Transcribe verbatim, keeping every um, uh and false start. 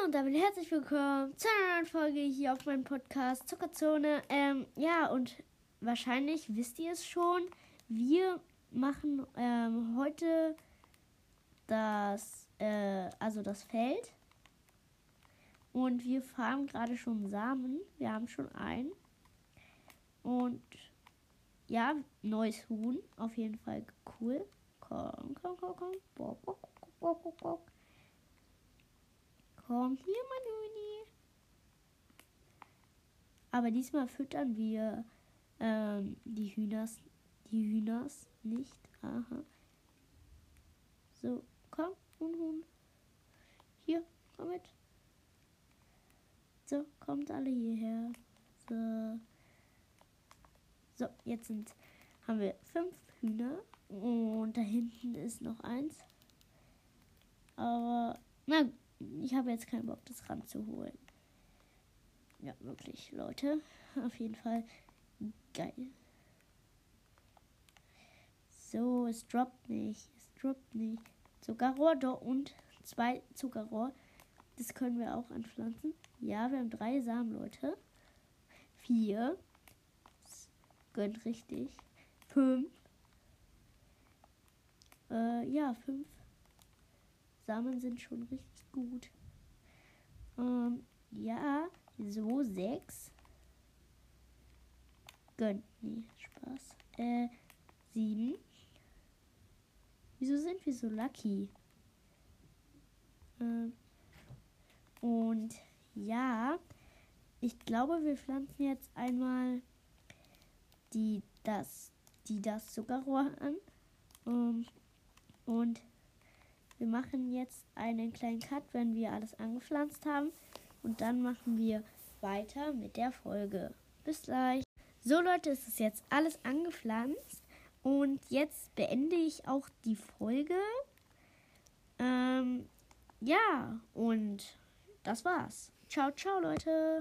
Hallo und damit herzlich willkommen zu einer neuen Folge hier auf meinem Podcast Zuckerzone. Ähm, ja, und wahrscheinlich wisst ihr es schon, wir machen ähm, heute das, äh, also das Feld. Und wir farmen gerade schon Samen. Wir haben schon einen. Und ja, neues Huhn. Auf jeden Fall cool. Komm, komm, komm, komm. Boah, boah, boah, boah, boah. Komm, hier, mein Hühni. Aber diesmal füttern wir ähm, die Hühners, die Hühners nicht. Aha. So, komm, Huhn, Huhn. Hier, komm mit. So, kommt alle hierher. So. So, jetzt sind, haben wir fünf Hühner. Und da hinten ist noch eins. Aber, na gut. Ich habe jetzt keinen Bock, das ranzuholen. Ja, wirklich, Leute. Auf jeden Fall geil. So, es droppt nicht. Es droppt nicht. Zuckerrohr da und zwei Zuckerrohr. Das können wir auch anpflanzen. Ja, wir haben drei Samen, Leute. Vier. Das gönnt richtig. Fünf. Äh, ja, fünf. Samen sind schon richtig gut. Ähm, ja, so sechs. Gönnt nie Spaß. Äh, sieben. Wieso sind wir so lucky? Ähm, und ja, ich glaube, wir pflanzen jetzt einmal die das, die das Zuckerrohr an. Ähm, und wir machen jetzt einen kleinen Cut, wenn wir alles angepflanzt haben. Und dann machen wir weiter mit der Folge. Bis gleich. So Leute, es ist jetzt alles angepflanzt. Und jetzt beende ich auch die Folge. Ähm, ja, und das war's. Ciao, ciao Leute.